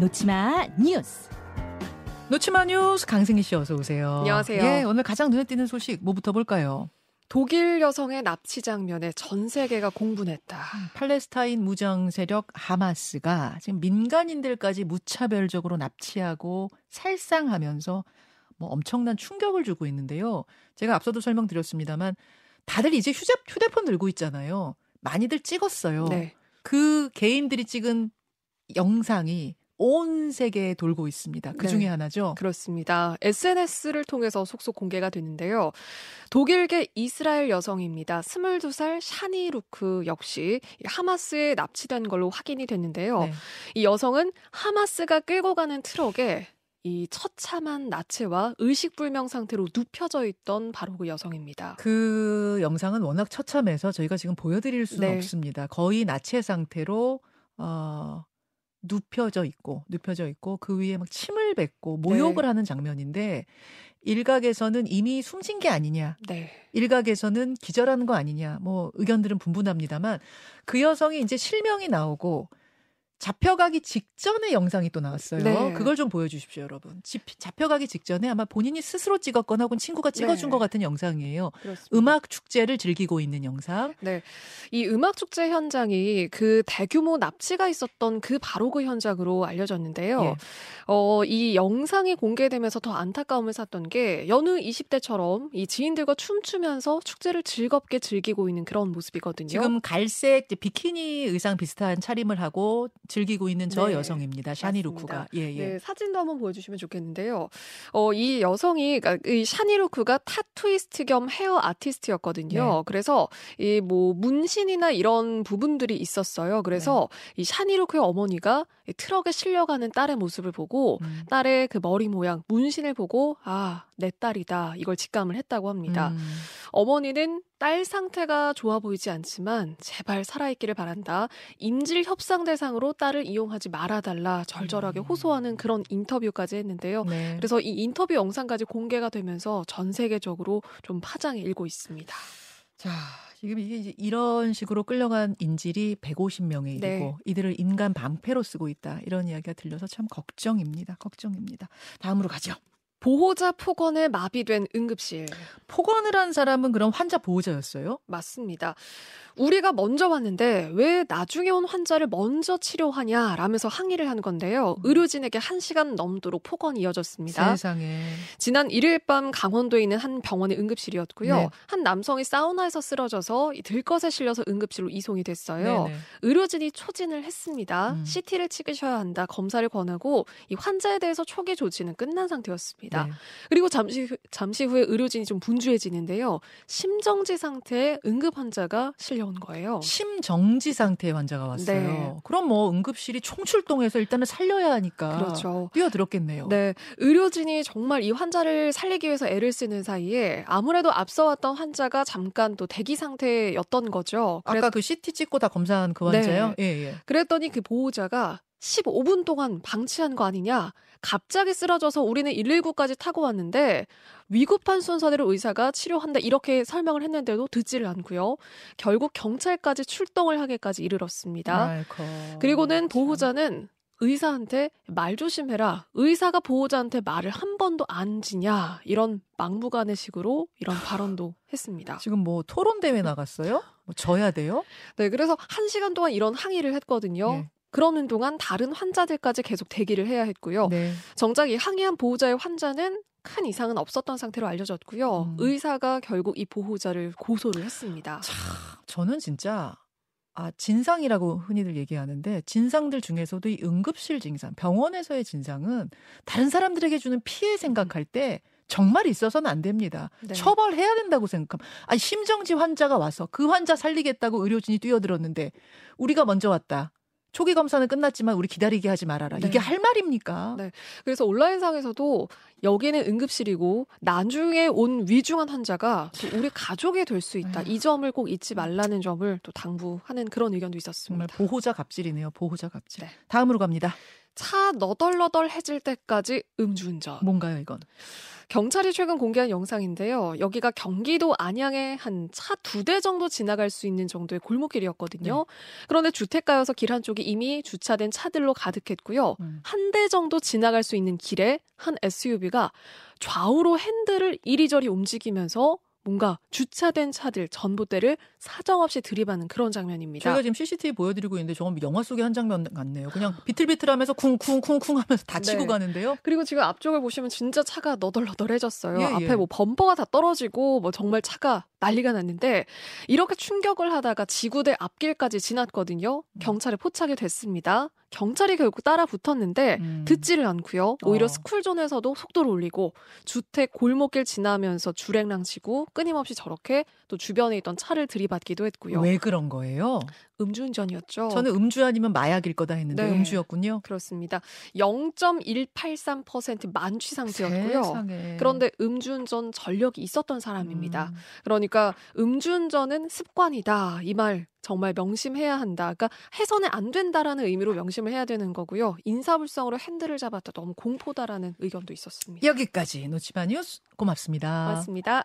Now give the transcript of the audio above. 놓지마 뉴스. 놓지마 뉴스 강승희 씨 어서 오세요. 안녕하세요. 예, 오늘 가장 눈에 띄는 소식 뭐부터 볼까요? 독일 여성의 납치 장면에 전 세계가 공분했다. 팔레스타인 무장 세력 하마스가 지금 민간인들까지 무차별적으로 납치하고 살상하면서 뭐 엄청난 충격을 주고 있는데요. 제가 앞서도 설명드렸습니다만 다들 이제 휴대폰 들고 있잖아요. 많이들 찍었어요. 네. 그 개인들이 찍은 영상이 온 세계에 돌고 있습니다. 그 중에 네, 하나죠? 그렇습니다. SNS를 통해서 속속 공개가 되는데요. 독일계 이스라엘 여성입니다. 22살 샤니 루크 역시 하마스에 납치된 걸로 확인이 됐는데요. 네. 이 여성은 하마스가 끌고 가는 트럭에 이 처참한 나체와 의식불명 상태로 눕혀져 있던 바로 그 여성입니다. 그 영상은 워낙 처참해서 저희가 지금 보여드릴 수는 네, 없습니다. 거의 나체 상태로 눕혀져 있고 그 위에 막 침을 뱉고 모욕을 네, 하는 장면인데 일각에서는 이미 숨진 게 아니냐, 네, 일각에서는 기절하는 거 아니냐, 뭐 의견들은 분분합니다만 그 여성이 이제 실명이 나오고 잡혀가기 직전의 영상이 또 나왔어요. 네. 그걸 좀 보여주십시오, 여러분. 잡혀가기 직전에 아마 본인이 스스로 찍었거나 혹은 친구가 찍어준 네, 것 같은 영상이에요. 그렇습니다. 음악 축제를 즐기고 있는 영상. 네, 이 음악 축제 현장이 그 대규모 납치가 있었던 그 바로 그 현장으로 알려졌는데요. 네. 이 영상이 공개되면서 더 안타까움을 샀던 게 여느 20대처럼 이 지인들과 춤추면서 축제를 즐겁게 즐기고 있는 그런 모습이거든요. 지금 갈색 비키니 의상 비슷한 차림을 하고 즐기고 있는 저 네, 여성입니다. 샤니 루크가. 예, 예. 네, 사진도 한번 보여주시면 좋겠는데요. 이 여성이, 그러니까 이 샤니 루크가 타투이스트 겸 헤어 아티스트였거든요. 네. 그래서 이 뭐 문신이나 이런 부분들이 있었어요. 그래서 네, 이 샤니 루크의 어머니가 이 트럭에 실려가는 딸의 모습을 보고 딸의 그 머리 모양, 문신을 보고 아, 내 딸이다. 이걸 직감을 했다고 합니다. 어머니는 딸 상태가 좋아 보이지 않지만 제발 살아있기를 바란다. 인질 협상 대상으로 딸을 이용하지 말아달라. 절절하게 호소하는 그런 인터뷰까지 했는데요. 네. 그래서 이 인터뷰 영상까지 공개가 되면서 전 세계적으로 좀 파장이 일고 있습니다. 자, 지금 이게 이제 이런 식으로 끌려간 인질이 150명에 이르고 네, 이들을 인간 방패로 쓰고 있다. 이런 이야기가 들려서 참 걱정입니다. 다음으로 가죠. 보호자 폭언에 마비된 응급실. 폭언을 한 사람은 그럼 환자 보호자였어요? 맞습니다. 우리가 먼저 왔는데 왜 나중에 온 환자를 먼저 치료하냐라면서 항의를 한 건데요. 의료진에게 1시간 넘도록 폭언이 이어졌습니다. 세상에. 지난 일요일 밤 강원도에 있는 한 병원의 응급실이었고요. 네. 한 남성이 사우나에서 쓰러져서 들것에 실려서 응급실로 이송이 됐어요. 네네. 의료진이 초진을 했습니다. CT를 찍으셔야 한다. 검사를 권하고 이 환자에 대해서 초기 조치는 끝난 상태였습니다. 네. 그리고 잠시 후에 의료진이 좀 분주해지는데요. 심정지 상태의 응급 환자가 실려온 거예요. 심정지 상태의 환자가 왔어요. 네. 그럼 뭐 응급실이 총출동해서 일단은 살려야 하니까 그렇죠, 뛰어들었겠네요. 네, 의료진이 정말 이 환자를 살리기 위해서 애를 쓰는 사이에 아무래도 앞서 왔던 환자가 잠깐 또 대기 상태였던 거죠. 아까 그 CT 찍고 다 검사한 그 환자요? 네. 예, 예. 그랬더니 그 보호자가 15분 동안 방치한 거 아니냐? 갑자기 쓰러져서 우리는 119까지 타고 왔는데 위급한 순서대로 의사가 치료한다 이렇게 설명을 했는데도 듣지를 않고요. 결국 경찰까지 출동을 하기까지 이르렀습니다. 아이고, 그리고는 보호자는 의사한테 말 조심해라. 의사가 보호자한테 말을 한 번도 안 지냐. 이런 막무가내 식으로 이런 발언도 했습니다. 지금 뭐 토론대회 나갔어요? 뭐 져야 돼요? 네, 그래서 1시간 동안 이런 항의를 했거든요. 네. 그러는 동안 다른 환자들까지 계속 대기를 해야 했고요. 네. 정작 이 항의한 보호자의 환자는 큰 이상은 없었던 상태로 알려졌고요. 의사가 결국 이 보호자를 고소를 했습니다. 자, 저는 진짜 진상이라고 흔히들 얘기하는데 진상들 중에서도 이 응급실 증상, 병원에서의 진상은 다른 사람들에게 주는 피해 생각할 때 정말 있어서는 안 됩니다. 네. 처벌해야 된다고 생각합니다. 아니, 심정지 환자가 와서 그 환자 살리겠다고 의료진이 뛰어들었는데 우리가 먼저 왔다. 초기 검사는 끝났지만 우리 기다리게 하지 말아라. 네. 이게 할 말입니까? 네. 그래서 온라인상에서도 여기는 응급실이고 나중에 온 위중한 환자가 또 우리 가족이 될 수 있다. 이 점을 꼭 잊지 말라는 점을 또 당부하는 그런 의견도 있었습니다. 정말 보호자 갑질이네요. 보호자 갑질. 네. 다음으로 갑니다. 차 너덜너덜해질 때까지 음주운전. 뭔가요 이건? 경찰이 최근 공개한 영상인데요. 여기가 경기도 안양에 한 차 2대 정도 지나갈 수 있는 정도의 골목길이었거든요. 네. 그런데 주택가여서 길 한쪽이 이미 주차된 차들로 가득했고요. 한 대 정도 지나갈 수 있는 길에 한 SUV가 좌우로 핸들을 이리저리 움직이면서 뭔가 주차된 차들 전봇대를 사정없이 들이받는 그런 장면입니다. 저희가 지금 CCTV 보여드리고 있는데 저건 영화 속의 한 장면 같네요. 그냥 비틀비틀하면서 쿵쿵쿵쿵 하면서 다치고 네. 가는데요. 그리고 지금 앞쪽을 보시면 진짜 차가 너덜너덜해졌어요. 예, 예. 앞에 뭐 범퍼가 다 떨어지고 뭐 정말 차가 난리가 났는데 이렇게 충격을 하다가 지구대 앞길까지 지났거든요. 경찰에 포착이 됐습니다. 경찰이 결국 따라 붙었는데 듣지를 않고요. 오히려 스쿨존에서도 속도를 올리고 주택 골목길 지나면서 줄행랑치고 끊임없이 저렇게 또 주변에 있던 차를 들이받기도 했고요. 왜 그런 거예요? 음주운전이었죠. 저는 음주 아니면 마약일 거다 했는데 네, 음주였군요. 그렇습니다. 0.183% 만취 상태였고요. 세상에. 그런데 음주운전 전력이 있었던 사람입니다. 그러니까 음주운전은 습관이다. 이 말 정말 명심해야 한다. 그러니까 해서는 안 된다라는 의미로 명심을 해야 되는 거고요. 인사불성으로 핸들을 잡았다. 너무 공포다라는 의견도 있었습니다. 여기까지 놓지마 뉴스 고맙습니다. 고맙습니다.